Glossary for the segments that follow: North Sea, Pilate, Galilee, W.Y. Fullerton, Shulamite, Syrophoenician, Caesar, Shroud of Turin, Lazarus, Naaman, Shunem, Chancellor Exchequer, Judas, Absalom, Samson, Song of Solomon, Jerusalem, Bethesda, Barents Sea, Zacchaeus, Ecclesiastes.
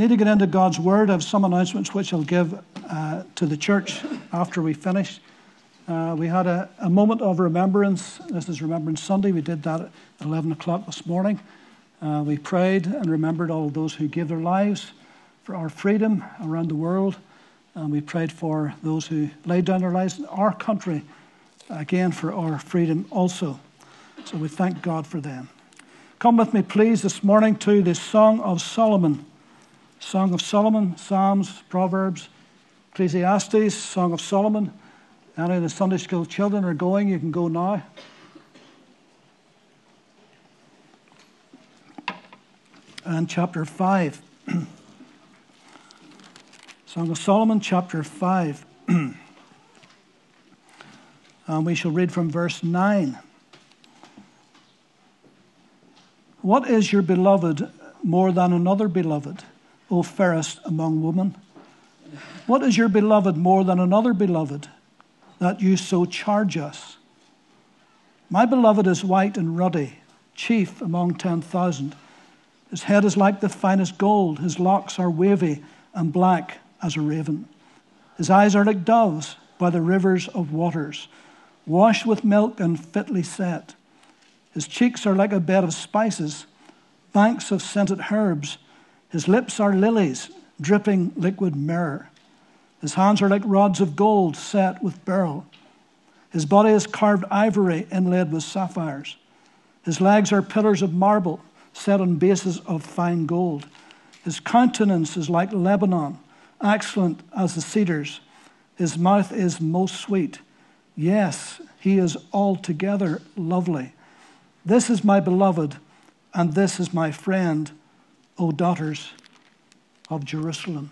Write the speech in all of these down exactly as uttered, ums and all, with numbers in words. need to get into God's Word. I have some announcements which I'll give uh, to the church after we finish. Uh, we had a, a moment of remembrance. This is Remembrance Sunday. We did that at eleven o'clock this morning. Uh, we prayed and remembered all those who gave their lives for our freedom around the world. And we prayed for those who laid down their lives in our country, again, for our freedom also. So we thank God for them. Come with me, please, this morning to the Song of Solomon. Song of Solomon, Psalms, Proverbs, Ecclesiastes, Song of Solomon. Any of the Sunday school children are going, you can go now. And chapter five. Song of Solomon, chapter five. And we shall read from verse nine. What is your beloved more than another beloved, O fairest among women? What is your beloved more than another beloved, that you so charge us? My beloved is white and ruddy, chief among ten thousand. His head is like the finest gold. His locks are wavy and black as a raven. His eyes are like doves by the rivers of waters, washed with milk and fitly set. His cheeks are like a bed of spices, banks of scented herbs. His lips are lilies, dripping liquid myrrh. His hands are like rods of gold set with beryl. His body is carved ivory inlaid with sapphires. His legs are pillars of marble set on bases of fine gold. His countenance is like Lebanon, excellent as the cedars. His mouth is most sweet. Yes, he is altogether lovely. This is my beloved, and this is my friend, O daughters of Jerusalem.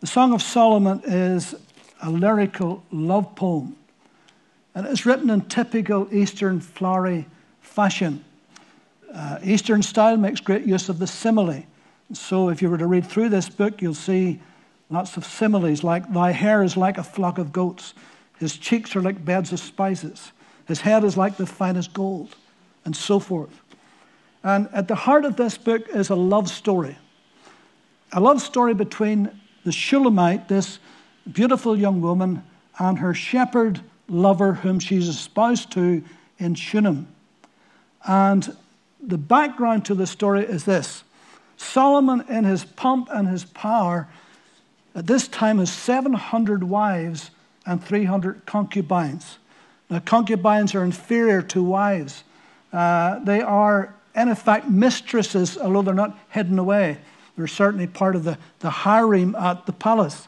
The Song of Solomon is a lyrical love poem, and it's written in typical Eastern flowery fashion. Uh, Eastern style makes great use of the simile. So if you were to read through this book, you'll see lots of similes, like thy hair is like a flock of goats. His cheeks are like beds of spices. His head is like the finest gold, and so forth. And at the heart of this book is a love story. A love story between the Shulamite, this beautiful young woman, and her shepherd lover whom she's espoused to in Shunem. And the background to the story is this. Solomon, in his pomp and his power, at this time has seven hundred wives and three hundred concubines. Now, concubines are inferior to wives. Uh, they are, in effect, mistresses, although they're not hidden away. They're certainly part of the, the harem at the palace.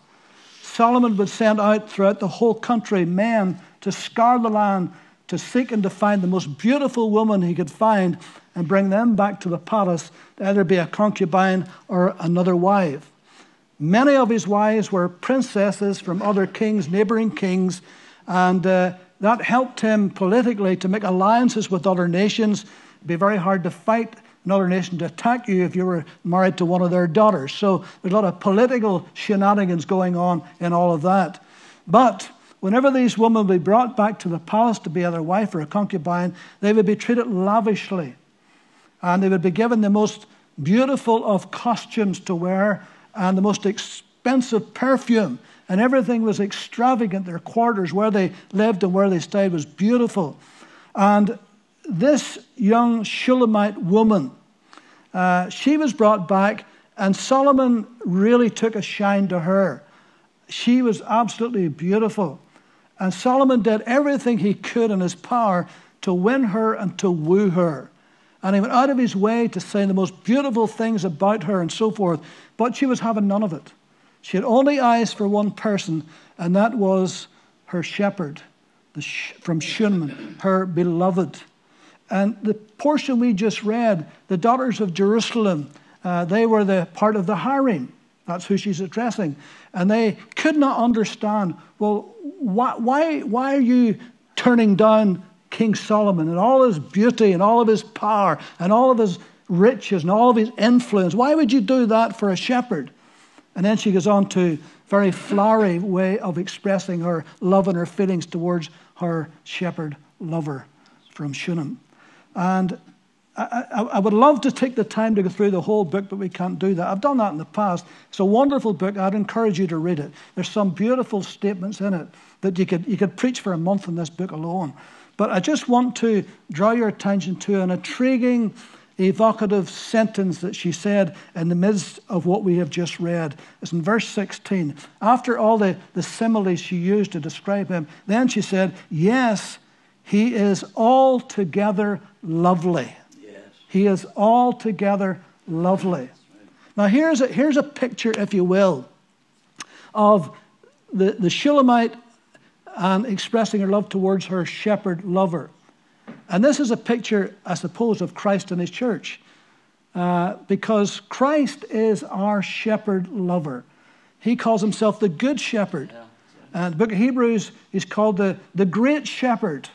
Solomon would send out throughout the whole country men to scour the land to seek and to find the most beautiful woman he could find and bring them back to the palace to either be a concubine or another wife. Many of his wives were princesses from other kings, neighboring kings, and uh, that helped him politically to make alliances with other nations. It would be very hard to fight another nation to attack you if you were married to one of their daughters. So there's a lot of political shenanigans going on in all of that. But whenever these women would be brought back to the palace to be either a wife or a concubine, they would be treated lavishly. And they would be given the most beautiful of costumes to wear and the most expensive perfume. And everything was extravagant. Their quarters, where they lived and where they stayed, was beautiful. And this young Shulamite woman, uh, she was brought back, and Solomon really took a shine to her. She was absolutely beautiful. And Solomon did everything he could in his power to win her and to woo her. And he went out of his way to say the most beautiful things about her and so forth. But she was having none of it. She had only eyes for one person, and that was her shepherd the sh- from Shunem, her beloved. And the portion we just read, the daughters of Jerusalem, uh, they were the part of the harem. That's who she's addressing. And they could not understand, well, why, why, why are you turning down King Solomon and all his beauty and all of his power and all of his riches and all of his influence? Why would you do that for a shepherd? And then she goes on to a very flowery way of expressing her love and her feelings towards her shepherd lover from Shunem. And I, I, I would love to take the time to go through the whole book, but we can't do that. I've done that in the past. It's a wonderful book. I'd encourage you to read it. There's some beautiful statements in it that you could, you could preach for a month in this book alone. But I just want to draw your attention to an intriguing, evocative sentence that she said in the midst of what we have just read. It's in verse sixteen. After all the, the similes she used to describe him, then she said, yes, he is altogether lovely. He is altogether lovely. Now, here's a, here's a picture, if you will, of the, the Shulamite and expressing her love towards her shepherd lover. And this is a picture, I suppose, of Christ and his church, uh, because Christ is our shepherd lover. He calls himself the good shepherd. Yeah. And the book of Hebrews is called the, the great shepherd.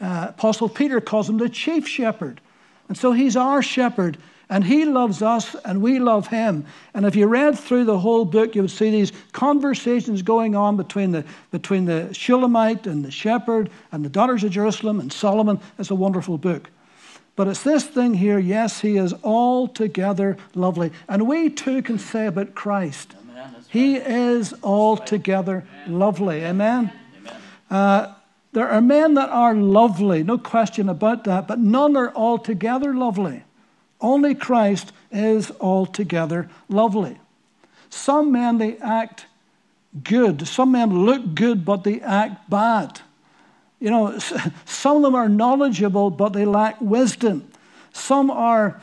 Uh, Apostle Peter calls him the chief shepherd. And so he's our shepherd, and he loves us, and we love him. And if you read through the whole book, you would see these conversations going on between the, between the Shulamite and the shepherd and the daughters of Jerusalem and Solomon. It's a wonderful book. But it's this thing here, yes, he is altogether lovely. And we too can say about Christ, Amen, right. He is altogether right. lovely. Amen? Amen. Uh, There are men that are lovely, no question about that, but none are altogether lovely. Only Christ is altogether lovely. Some men, they act good. Some men look good, but they act bad. You know, some of them are knowledgeable, but they lack wisdom. Some are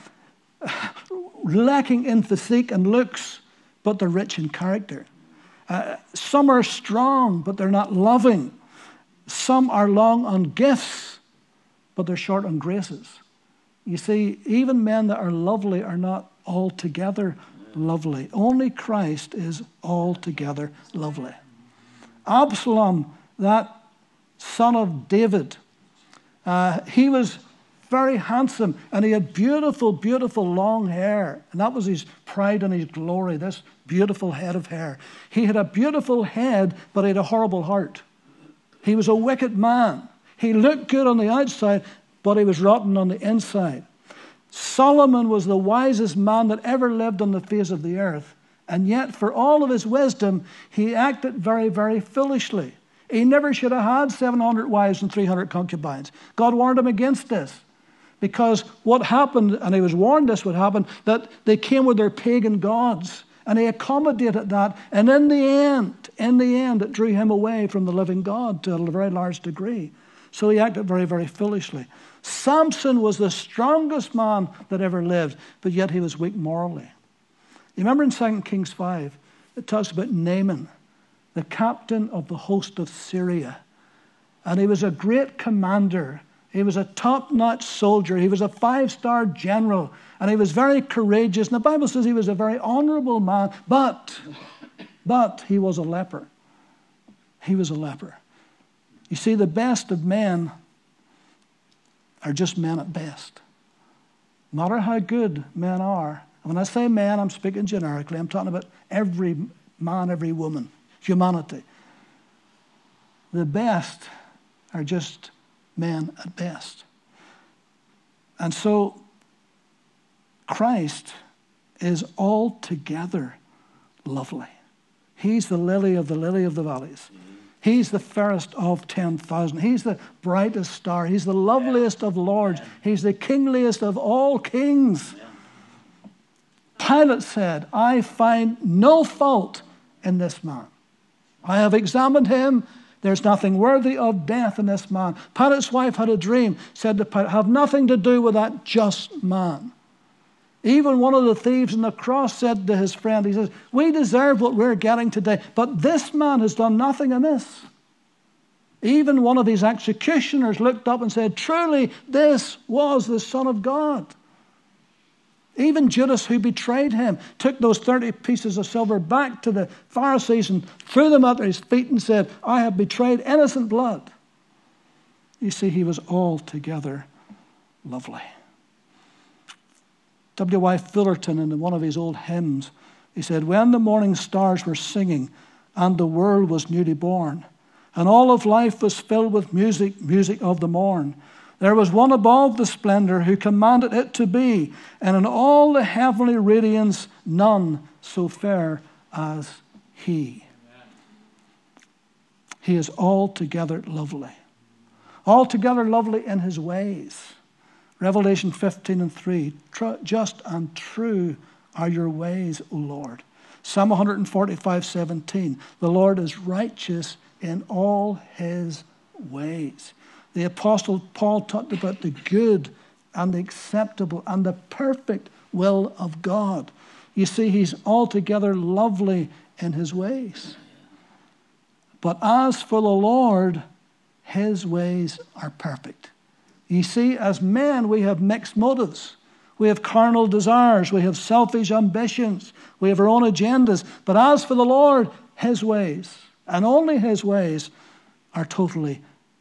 lacking in physique and looks, but they're rich in character. Uh, some are strong, but they're not loving. Some are long on gifts, but they're short on graces. You see, even men that are lovely are not altogether lovely. Only Christ is altogether lovely. Absalom, that son of David, uh, he was very handsome, and he had beautiful, beautiful long hair. And that was his pride and his glory, this beautiful head of hair. He had a beautiful head, but he had a horrible heart. He was a wicked man. He looked good on the outside, but he was rotten on the inside. Solomon was the wisest man that ever lived on the face of the earth. And yet, for all of his wisdom, he acted very, very foolishly. He never should have had seven hundred wives and three hundred concubines. God warned him against this. Because what happened, and he was warned this would happen, that they came with their pagan gods. And he accommodated that. And in the end, in the end, it drew him away from the living God to a very large degree. So he acted very, very foolishly. Samson was the strongest man that ever lived, but yet he was weak morally. You remember in Second Kings five, it talks about Naaman, the captain of the host of Syria. And he was a great commander. He was a top-notch soldier. He was a five-star general. And he was very courageous. And the Bible says he was a very honorable man. But, but he was a leper. He was a leper. You see, the best of men are just men at best. No matter how good men are. And when I say men, I'm speaking generically. I'm talking about every man, every woman, humanity. The best are just men at best. And so Christ is altogether lovely. He's the lily of the lily of the valleys. He's the fairest of ten thousand. He's the brightest star. He's the loveliest yeah. of lords. Yeah. He's the kingliest of all kings. Yeah. Pilate said, I find no fault in this man. I have examined him. There's nothing worthy of death in this man. Pilate's wife had a dream, said to Pilate, have nothing to do with that just man. Even one of the thieves on the cross said to his friend, he says, we deserve what we're getting today, but this man has done nothing amiss. Even one of his executioners looked up and said, truly, this was the Son of God. Even Judas, who betrayed him, took those thirty pieces of silver back to the Pharisees and threw them at his feet and said, I have betrayed innocent blood. You see, he was altogether lovely. W Y Fullerton, in one of his old hymns, he said, when the morning stars were singing and the world was newly born, and all of life was filled with music, music of the morn, There was one above the splendor who commanded it to be, and in all the heavenly radiance none so fair as he. Amen. He is altogether lovely. Altogether lovely in his ways. Revelation fifteen and three, just and true are your ways, O Lord. Psalm one forty-five, seventeen, the Lord is righteous in all his ways. The Apostle Paul talked about the good and the acceptable and the perfect will of God. You see, he's altogether lovely in his ways. But as for the Lord, his ways are perfect. You see, as men, we have mixed motives. We have carnal desires. We have selfish ambitions. We have our own agendas. But as for the Lord, his ways, and only his ways, are totally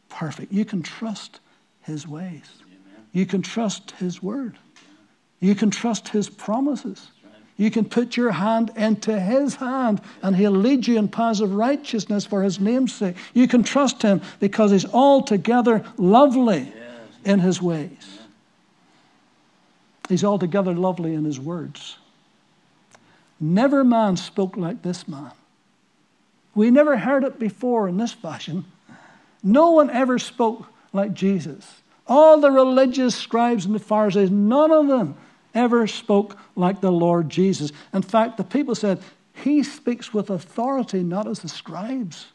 perfect. You can trust his ways. Amen. You can trust his word. Yeah. You can trust his promises. Right. You can put your hand into his hand, and he'll lead you in paths of righteousness for his name's sake. You can trust him because he's altogether lovely yeah. in his ways. Yeah. He's altogether lovely in his words. Never man spoke like this man. We never heard it before in this fashion. No one ever spoke like Jesus. All the religious scribes and the Pharisees, none of them ever spoke like the Lord Jesus. In fact, the people said, he speaks with authority, not as the scribes.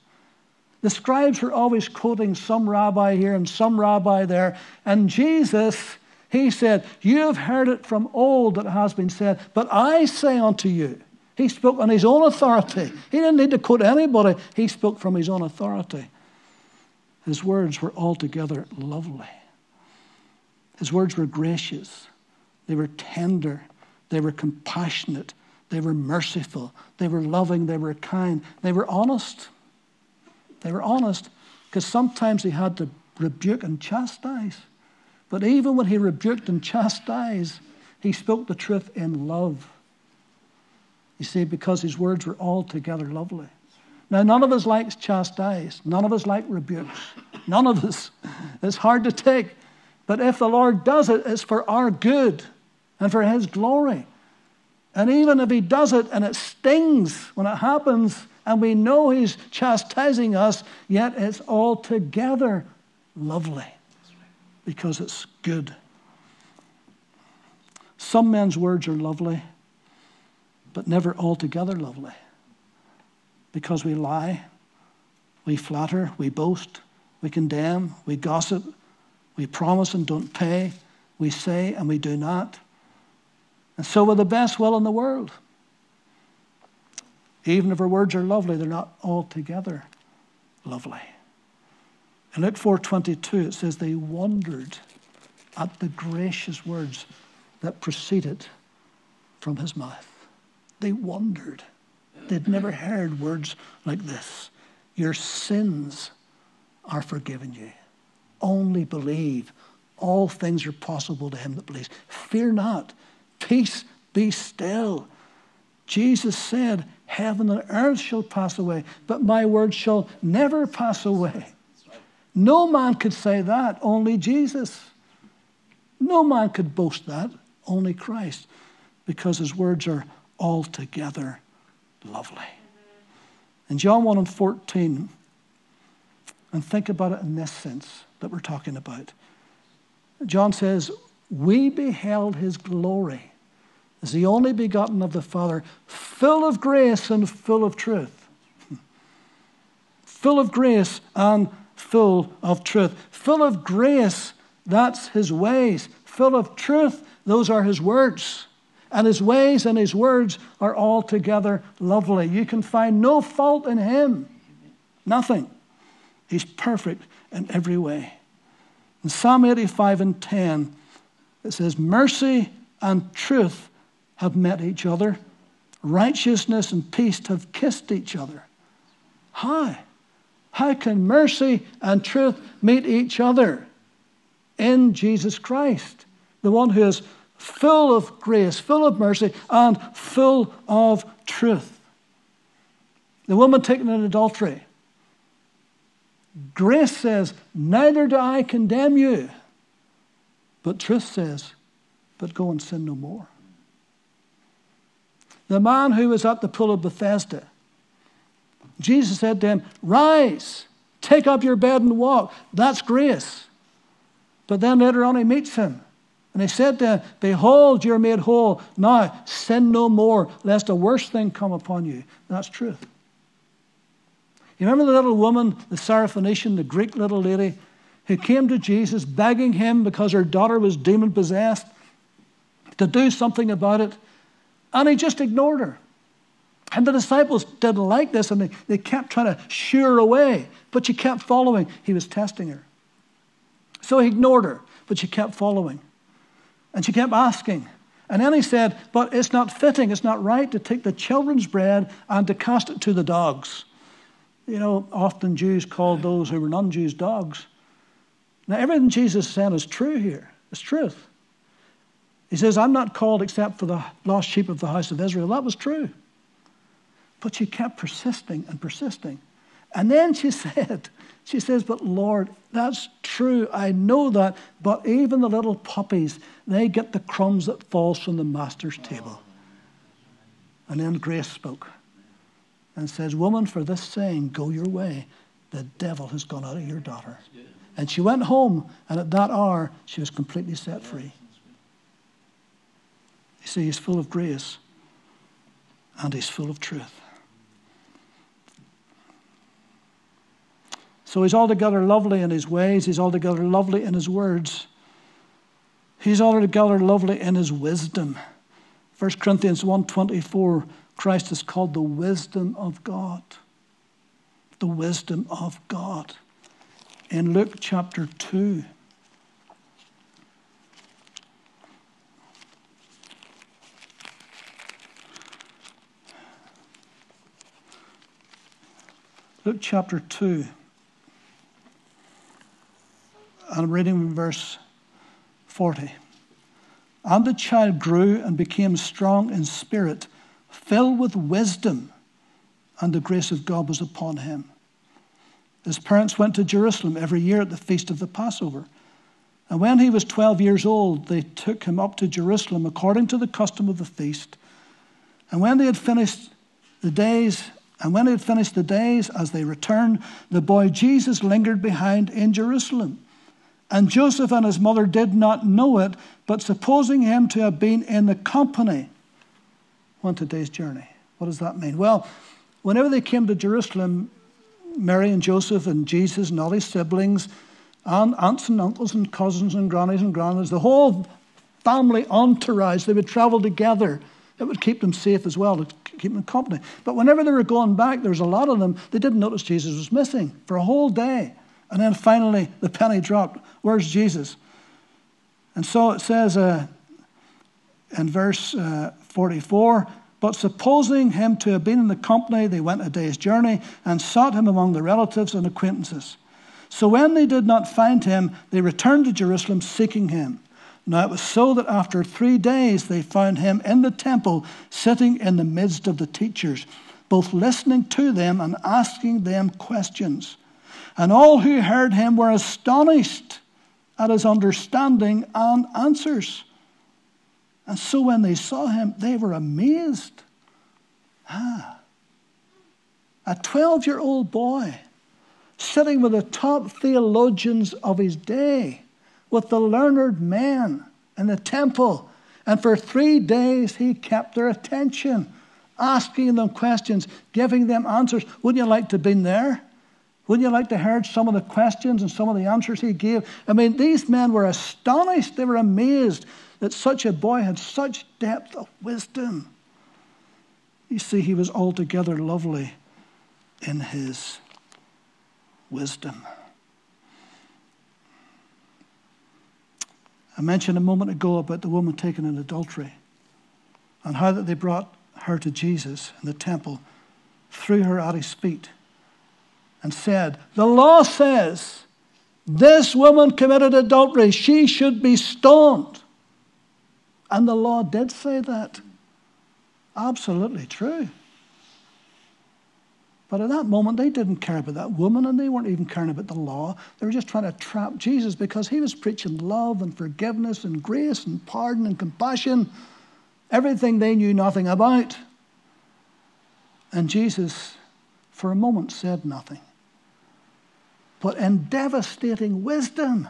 The scribes were always quoting some rabbi here and some rabbi there. And Jesus, he said, you have heard it from old that has been said, but I say unto you. He spoke on his own authority. He didn't need to quote anybody. He spoke from his own authority. His words were altogether lovely. His words were gracious. They were tender. They were compassionate. They were merciful. They were loving. They were kind. They were honest. They were honest because sometimes he had to rebuke and chastise. But even when he rebuked and chastised, he spoke the truth in love. You see, because his words were altogether lovely. Now, none of us likes chastised. None of us like rebukes. None of us. It's hard to take. But if the Lord does it, it's for our good and for his glory. And even if he does it and it stings when it happens and we know he's chastising us, yet it's altogether lovely because it's good. Some men's words are lovely, but never altogether lovely. Because we lie, we flatter, we boast, we condemn, we gossip, we promise and don't pay, we say and we do not. And so with the best will in the world, even if our words are lovely, they're not altogether lovely. In Luke four twenty-two, it says they wondered at the gracious words that proceeded from his mouth. They wondered. They'd never heard words like this. Your sins are forgiven you. Only believe. All things are possible to him that believes. Fear not. Peace, be still. Jesus said, heaven and earth shall pass away, but my word shall never pass away. No man could say that, only Jesus. No man could boast that, only Christ, because his words are altogether lovely. In John one and fourteen, and think about it in this sense that we're talking about. John says, we beheld his glory as the only begotten of the Father, full of grace and full of truth. Full of grace and full of truth. Full of grace, that's his ways. Full of truth, those are his words. And his ways and his words are altogether lovely. You can find no fault in him. Nothing. He's perfect in every way. In Psalm eighty-five and ten, it says, mercy and truth have met each other. Righteousness and peace have kissed each other. How? How can mercy and truth meet each other? In Jesus Christ, the one who is full of grace, full of mercy, and full of truth. The woman taken in adultery. Grace says, neither do I condemn you. But truth says, but go and sin no more. The man who was at the pool of Bethesda, Jesus said to him, rise, take up your bed and walk. That's grace. But then later on he meets him. And he said to him, behold, you're made whole. Now, sin no more, lest a worse thing come upon you. That's truth. You remember the little woman, the Syrophoenician, the Greek little lady, who came to Jesus begging him because her daughter was demon-possessed to do something about it. And he just ignored her. And the disciples didn't like this, and they, they kept trying to shoo her away. But she kept following. He was testing her. So he ignored her, but she kept following. And she kept asking. And then he said, but it's not fitting, it's not right to take the children's bread and to cast it to the dogs. You know, often Jews called those who were non-Jews dogs. Now, everything Jesus said is true here. It's truth. He says, I'm not called except for the lost sheep of the house of Israel. That was true. But she kept persisting and persisting. And then she said, she says, but Lord, that's true. I know that. But even the little puppies, they get the crumbs that falls from the master's table. And then grace spoke and says, woman, for this saying, go your way. The devil has gone out of your daughter. And she went home, and at that hour, she was completely set free. You see, he's full of grace, and he's full of truth. So he's altogether lovely in his ways. He's altogether lovely in his words. He's altogether lovely in his wisdom. First Corinthians one twenty-four, Christ is called the wisdom of God. The wisdom of God. In Luke chapter two. Luke chapter two. I'm reading from verse forty. And the child grew and became strong in spirit, filled with wisdom, and the grace of God was upon him. His parents went to Jerusalem every year at the feast of the Passover. And when he was twelve years old, they took him up to Jerusalem according to the custom of the feast. And when they had finished the days, and when they had finished the days, as they returned, the boy Jesus lingered behind in Jerusalem. And Joseph and his mother did not know it, but supposing him to have been in the company, went a day's journey. What does that mean? Well, whenever they came to Jerusalem, Mary and Joseph and Jesus and all his siblings and aunts and uncles and cousins and grannies and grandmas, the whole family entourage, they would travel together. It would keep them safe as well, to keep them company. But whenever they were going back, there was a lot of them, they didn't notice Jesus was missing for a whole day. And then finally, the penny dropped. Where's Jesus? And so it says uh, in verse forty-four, but supposing him to have been in the company, they went a day's journey and sought him among the relatives and acquaintances. So when they did not find him, they returned to Jerusalem seeking him. Now it was so that after three days they found him in the temple, sitting in the midst of the teachers, both listening to them and asking them questions. And all who heard him were astonished at his understanding and answers. And so when they saw him, they were amazed. Ah, a twelve-year-old boy sitting with the top theologians of his day, with the learned men in the temple. And for three days he kept their attention, asking them questions, giving them answers. Wouldn't you like to have been there? Wouldn't you like to hear some of the questions and some of the answers he gave? I mean, these men were astonished. They were amazed that such a boy had such depth of wisdom. You see, he was altogether lovely in his wisdom. I mentioned a moment ago about the woman taken in adultery and how that they brought her to Jesus in the temple, threw her at his feet, and said, the law says this woman committed adultery. She should be stoned. And the law did say that. Absolutely true. But at that moment, they didn't care about that woman, and they weren't even caring about the law. They were just trying to trap Jesus because he was preaching love and forgiveness and grace and pardon and compassion, everything they knew nothing about. And Jesus, for a moment, said nothing. But in devastating wisdom,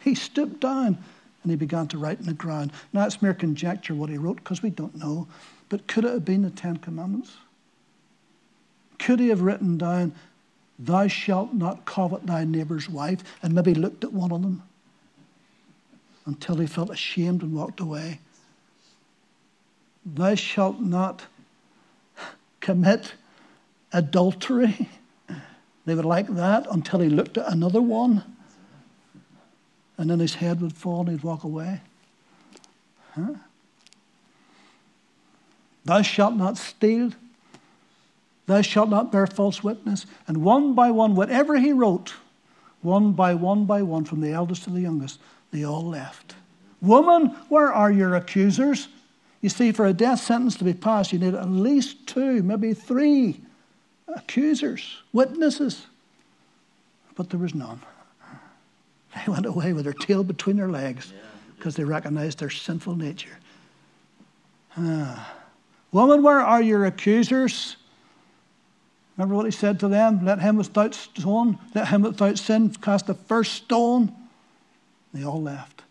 he stooped down and he began to write in the ground. Now, it's mere conjecture what he wrote because we don't know. But could it have been the Ten Commandments? Could he have written down, thou shalt not covet thy neighbour's wife, and maybe looked at one of them until he felt ashamed and walked away? Thou shalt not commit adultery. They would like that until he looked at another one, and then his head would fall and he'd walk away. Huh? Thou shalt not steal. Thou shalt not bear false witness. And one by one, whatever he wrote, one by one by one, from the eldest to the youngest, they all left. Woman, where are your accusers? You see, for a death sentence to be passed, you need at least two, maybe three accusers, witnesses. But there was none. They went away with their tail between their legs because they recognized their sinful nature. Ah. Woman, where are your accusers? Remember what he said to them? Let him without stone, let him without sin cast the first stone. They all left.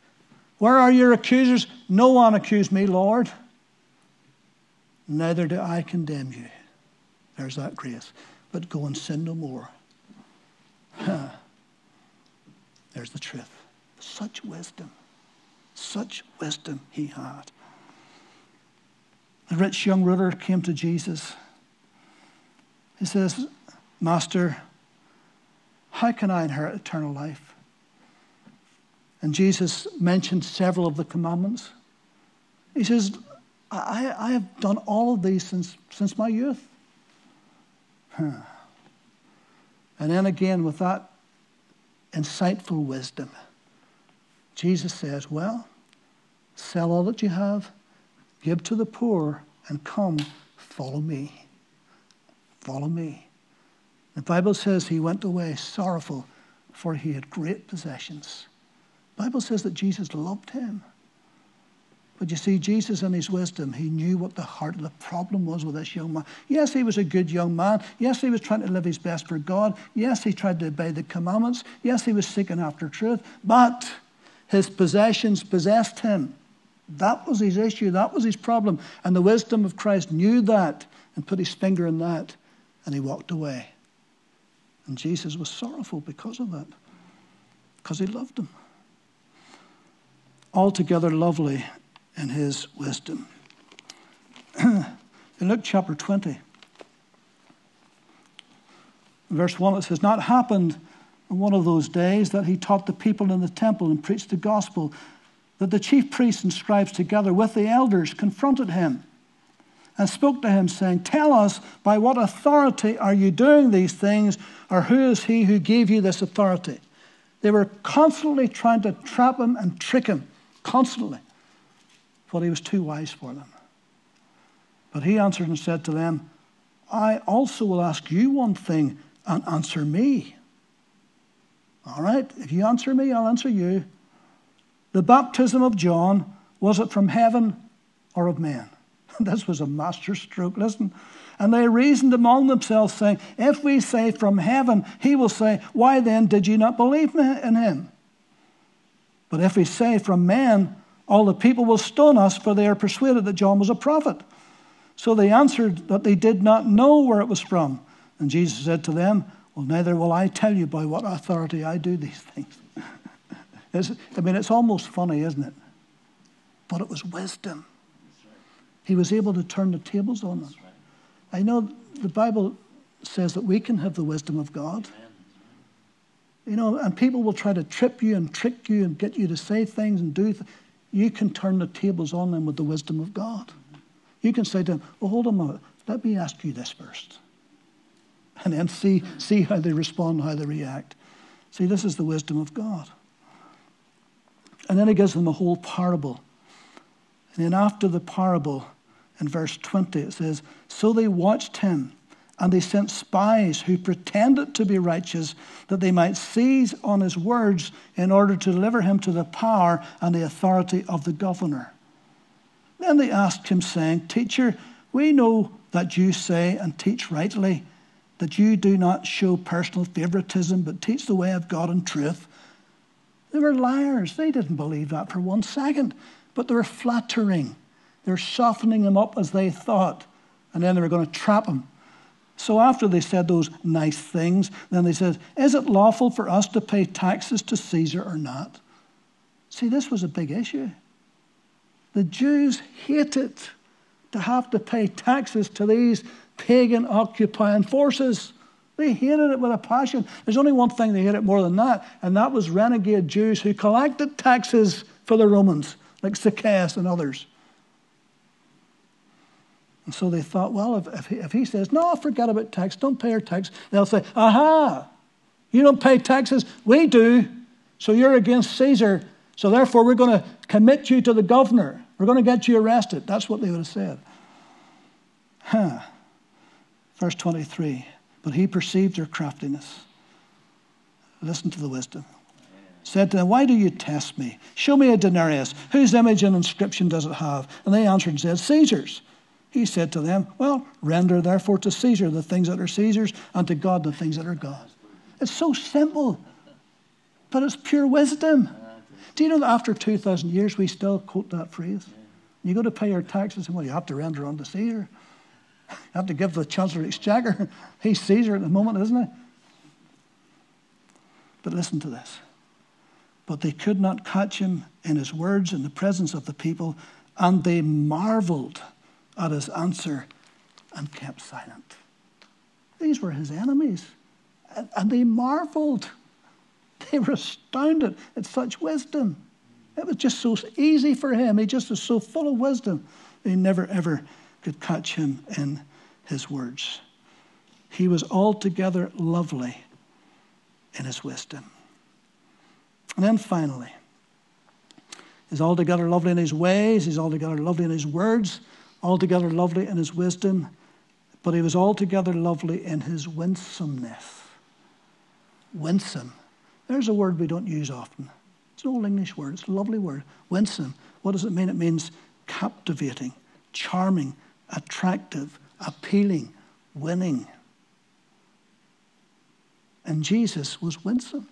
Where are your accusers? No one accused me, Lord. Neither do I condemn you. There's that grace. But go and sin no more. Huh. There's the truth. Such wisdom. Such wisdom he had. The rich young ruler came to Jesus. He says, Master, how can I inherit eternal life? And Jesus mentioned several of the commandments. He says, I, I have done all of these since, since my youth. Huh. And then again, with that insightful wisdom, Jesus says, well, sell all that you have, give to the poor, and come, follow me. Follow me. The Bible says he went away sorrowful, for he had great possessions. The Bible says that Jesus loved him. But you see, Jesus in his wisdom, he knew what the heart of the problem was with this young man. Yes, he was a good young man. Yes, he was trying to live his best for God. Yes, he tried to obey the commandments. Yes, he was seeking after truth. But his possessions possessed him. That was his issue. That was his problem. And the wisdom of Christ knew that and put his finger in that. And he walked away. And Jesus was sorrowful because of that, because he loved him. Altogether lovely in his wisdom. In Luke chapter twenty, verse one, it says, now it happened on one of those days that he taught the people in the temple and preached the gospel, that the chief priests and scribes together with the elders confronted him and spoke to him, saying, tell us, by what authority are you doing these things, or who is he who gave you this authority? They were constantly trying to trap him and trick him, constantly. But he was too wise for them. But he answered and said to them, I also will ask you one thing, and answer me. All right, if you answer me, I'll answer you. The baptism of John, was it from heaven or of men? This was a masterstroke, listen. And they reasoned among themselves, saying, if we say from heaven, he will say, why then did you not believe in him? But if we say from man, all the people will stone us, for they are persuaded that John was a prophet. So they answered that they did not know where it was from. And Jesus said to them, well, neither will I tell you by what authority I do these things. It's, I mean, it's almost funny, isn't it? But it was wisdom. He was able to turn the tables on them. I know the Bible says that we can have the wisdom of God. You know, and people will try to trip you and trick you and get you to say things and do things. You can turn the tables on them with the wisdom of God. You can say to them, well, hold on a minute, let me ask you this first. And then see, see how they respond, how they react. See, this is the wisdom of God. And then he gives them a whole parable. And then after the parable, in verse twenty, it says, so they watched him and they sent spies who pretended to be righteous that they might seize on his words in order to deliver him to the power and the authority of the governor. Then they asked him, saying, Teacher, we know that you say and teach rightly, that you do not show personal favoritism, but teach the way of God in truth. They were liars. They didn't believe that for one second, but they were flattering. They were softening him up as they thought, and then they were going to trap him. So after they said those nice things, then they said, is it lawful for us to pay taxes to Caesar or not? See, this was a big issue. The Jews hated to have to pay taxes to these pagan occupying forces. They hated it with a passion. There's only one thing they hated more than that, and that was renegade Jews who collected taxes for the Romans, like Zacchaeus and others. And so they thought, well, if, if, he, if he says, no, forget about tax, don't pay our tax, they'll say, aha, you don't pay taxes, we do, so you're against Caesar, so therefore we're going to commit you to the governor. We're going to get you arrested. That's what they would have said. Huh. Verse twenty-three, but he perceived their craftiness. Listen to the wisdom. Said to them, why do you test me? Show me a denarius. Whose image and inscription does it have? And they answered and said, Caesar's. He said to them, well, render therefore to Caesar the things that are Caesar's, and to God the things that are God's. It's so simple, but it's pure wisdom. Do you know that after two thousand years, we still quote that phrase? You go to pay your taxes, and well, you have to render unto Caesar. You have to give the Chancellor Exchequer. He's Caesar at the moment, isn't he? But listen to this. But they could not catch him in his words in the presence of the people, and they marveled at his answer and kept silent. These were his enemies, and, and they marveled. They were astounded at such wisdom. It was just so easy for him. He just was so full of wisdom. They never, ever could catch him in his words. He was altogether lovely in his wisdom. And then finally, he's altogether lovely in his ways, he's altogether lovely in his words, altogether lovely in his wisdom, but he was altogether lovely in his winsomeness. Winsome. There's a word we don't use often. It's an old English word. It's a lovely word. Winsome. What does it mean? It means captivating, charming, attractive, appealing, winning. And Jesus was winsome.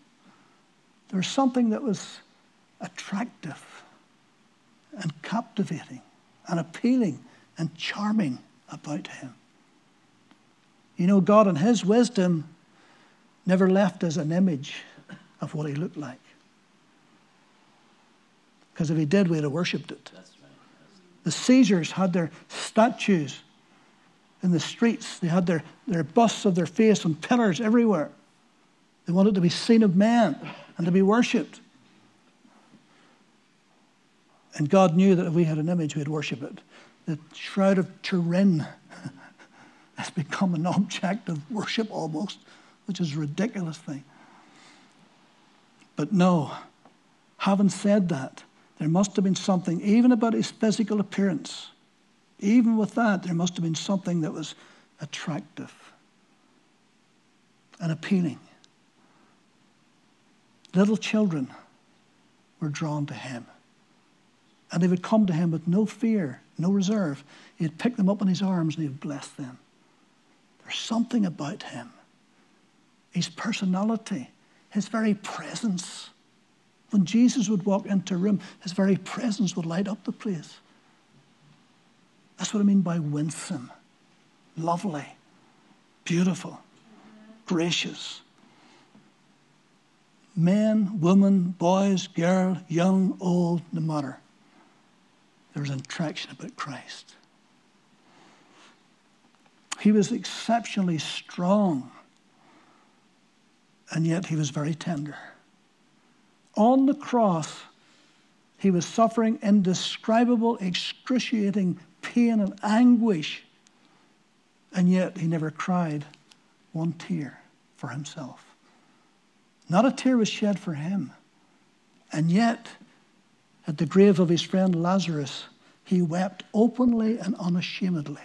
There was something that was attractive and captivating and appealing and charming about him. You know, God in his wisdom never left us an image of what he looked like. Because if he did, we'd have worshipped it. That's right. The Caesars had their statues in the streets. They had their, their busts of their face on pillars everywhere. They wanted to be seen of man and to be worshipped. And God knew that if we had an image, we'd worship it. The Shroud of Turin has become an object of worship almost, which is a ridiculous thing. But no, having said that, there must have been something, even about his physical appearance, even with that, there must have been something that was attractive and appealing. Little children were drawn to him. And they would come to him with no fear, no reserve. He'd pick them up in his arms and he'd bless them. There's something about him. His personality, his very presence. When Jesus would walk into a room, his very presence would light up the place. That's what I mean by winsome, lovely, beautiful, gracious. Men, women, boys, girls, young, old, no matter. There was an attraction about Christ. He was exceptionally strong, and yet he was very tender. On the cross, he was suffering indescribable, excruciating pain and anguish, and yet he never cried one tear for himself. Not a tear was shed for him, and yet at the grave of his friend Lazarus, he wept openly and unashamedly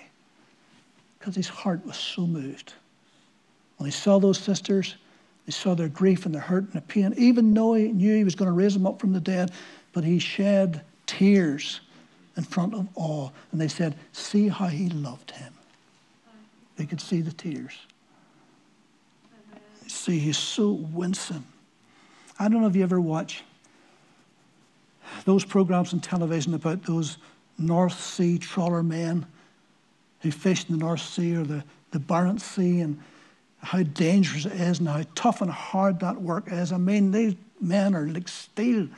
because his heart was so moved. When he saw those sisters, he saw their grief and their hurt and the pain, even though he knew he was going to raise them up from the dead, but he shed tears in front of all. And they said, see how he loved him. They could see the tears. See, he's so winsome. I don't know if you ever watch those programs on television about those North Sea trawler men who fished in the North Sea or the, the Barents Sea, and how dangerous it is and how tough and hard that work is. I mean, these men are like steel.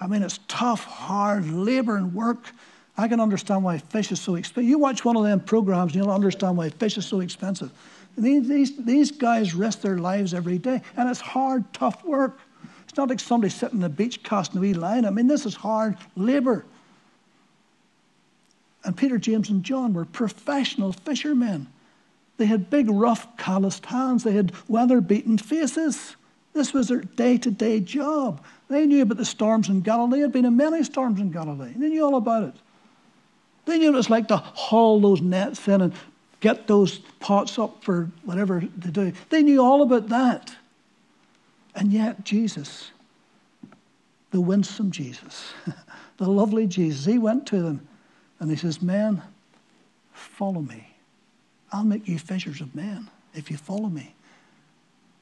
I mean, it's tough, hard labor and work. I can understand why fish is so expensive. You watch one of them programs and you'll understand why fish is so expensive. These, these, these guys risk their lives every day, and it's hard, tough work. It's not like somebody sitting on the beach casting a wee line. I mean, this is hard labor. And Peter, James, and John were professional fishermen. They had big, rough, calloused hands. They had weather-beaten faces. This was their day-to-day job. They knew about the storms in Galilee. There had been in many storms in Galilee. They knew all about it. They knew what it was like to haul those nets in and get those pots up for whatever to do. They knew all about that. And yet Jesus, the winsome Jesus, the lovely Jesus, he went to them and he says, men, follow me. I'll make you fishers of men if you follow me.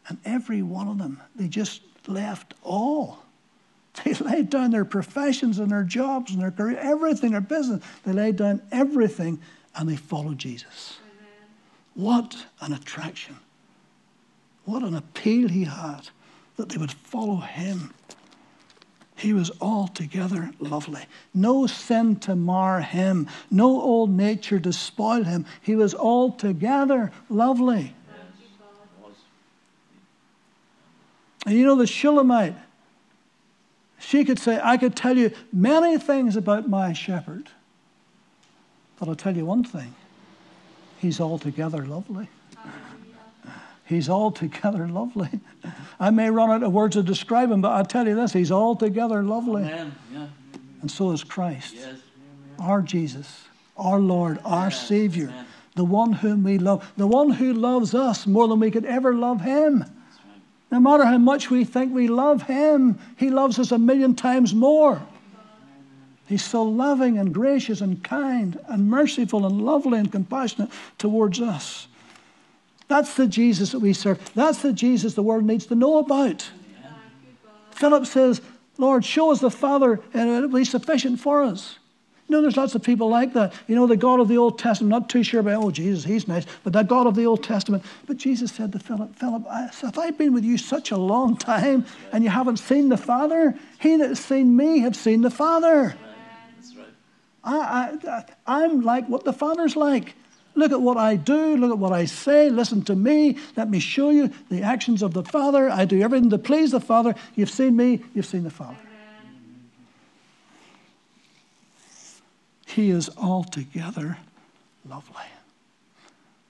And every one of them, they just left all. They laid down their professions and their jobs and their career, everything, their business. They laid down everything and they followed Jesus. Amen. What an attraction. What an appeal he had that they would follow him. He was altogether lovely. No sin to mar him. No old nature to spoil him. He was altogether lovely. And you know, the Shulamite, she could say, I could tell you many things about my shepherd, but I'll tell you one thing. He's altogether lovely. He's altogether lovely. I may run out of words to describe him, but I'll tell you this, he's altogether lovely. Amen. Yeah. Amen. And so is Christ, yes. Our Jesus, our Lord, our yes. Savior, amen. The one whom we love, the one who loves us more than we could ever love him. That's right. No matter how much we think we love him, he loves us a million times more. Amen. He's so loving and gracious and kind and merciful and lovely and compassionate towards us. That's the Jesus that we serve. That's the Jesus the world needs to know about. Amen. Philip says, Lord, show us the Father, and it will be sufficient for us. You know, there's lots of people like that. You know, the God of the Old Testament, not too sure about, oh, Jesus, he's nice, but that God of the Old Testament. But Jesus said to Philip, Philip, if I've been with you such a long time, and you haven't seen the Father, he that has seen me have seen the Father. That's right. I, I, I'm like what the Father's like. Look at what I do. Look at what I say. Listen to me. Let me show you the actions of the Father. I do everything to please the Father. You've seen me. You've seen the Father. Amen. He is altogether lovely.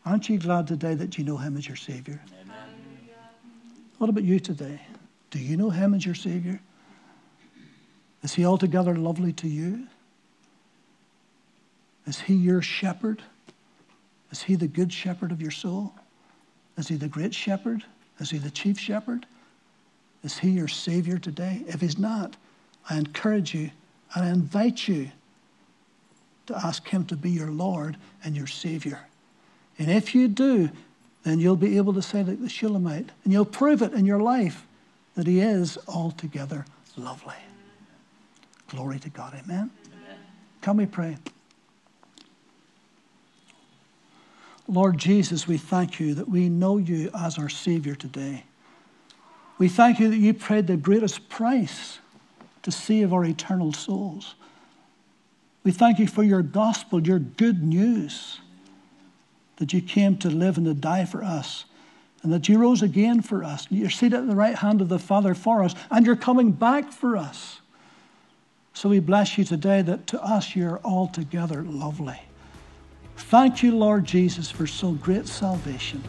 Aren't you glad today that you know him as your Savior? Amen. What about you today? Do you know him as your Savior? Is he altogether lovely to you? Is he your shepherd? Is he the good shepherd of your soul? Is he the great shepherd? Is he the chief shepherd? Is he your Savior today? If he's not, I encourage you and I invite you to ask him to be your Lord and your Savior. And if you do, then you'll be able to say like the Shulamite, and you'll prove it in your life that he is altogether lovely. Glory to God. Amen. Amen. Can we pray? Lord Jesus, we thank you that we know you as our Savior today. We thank you that you paid the greatest price to save our eternal souls. We thank you for your gospel, your good news, that you came to live and to die for us, and that you rose again for us. You're seated at the right hand of the Father for us, and you're coming back for us. So we bless you today that to us you're altogether lovely. Thank you, Lord Jesus, for so great salvation.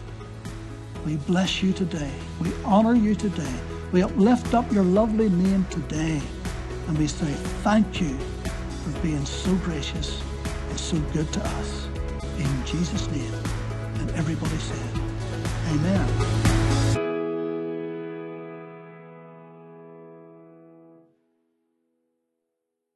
We bless you today. We honor you today. We lift up your lovely name today. And we say thank you for being so gracious and so good to us. In Jesus' name. everybody said, amen.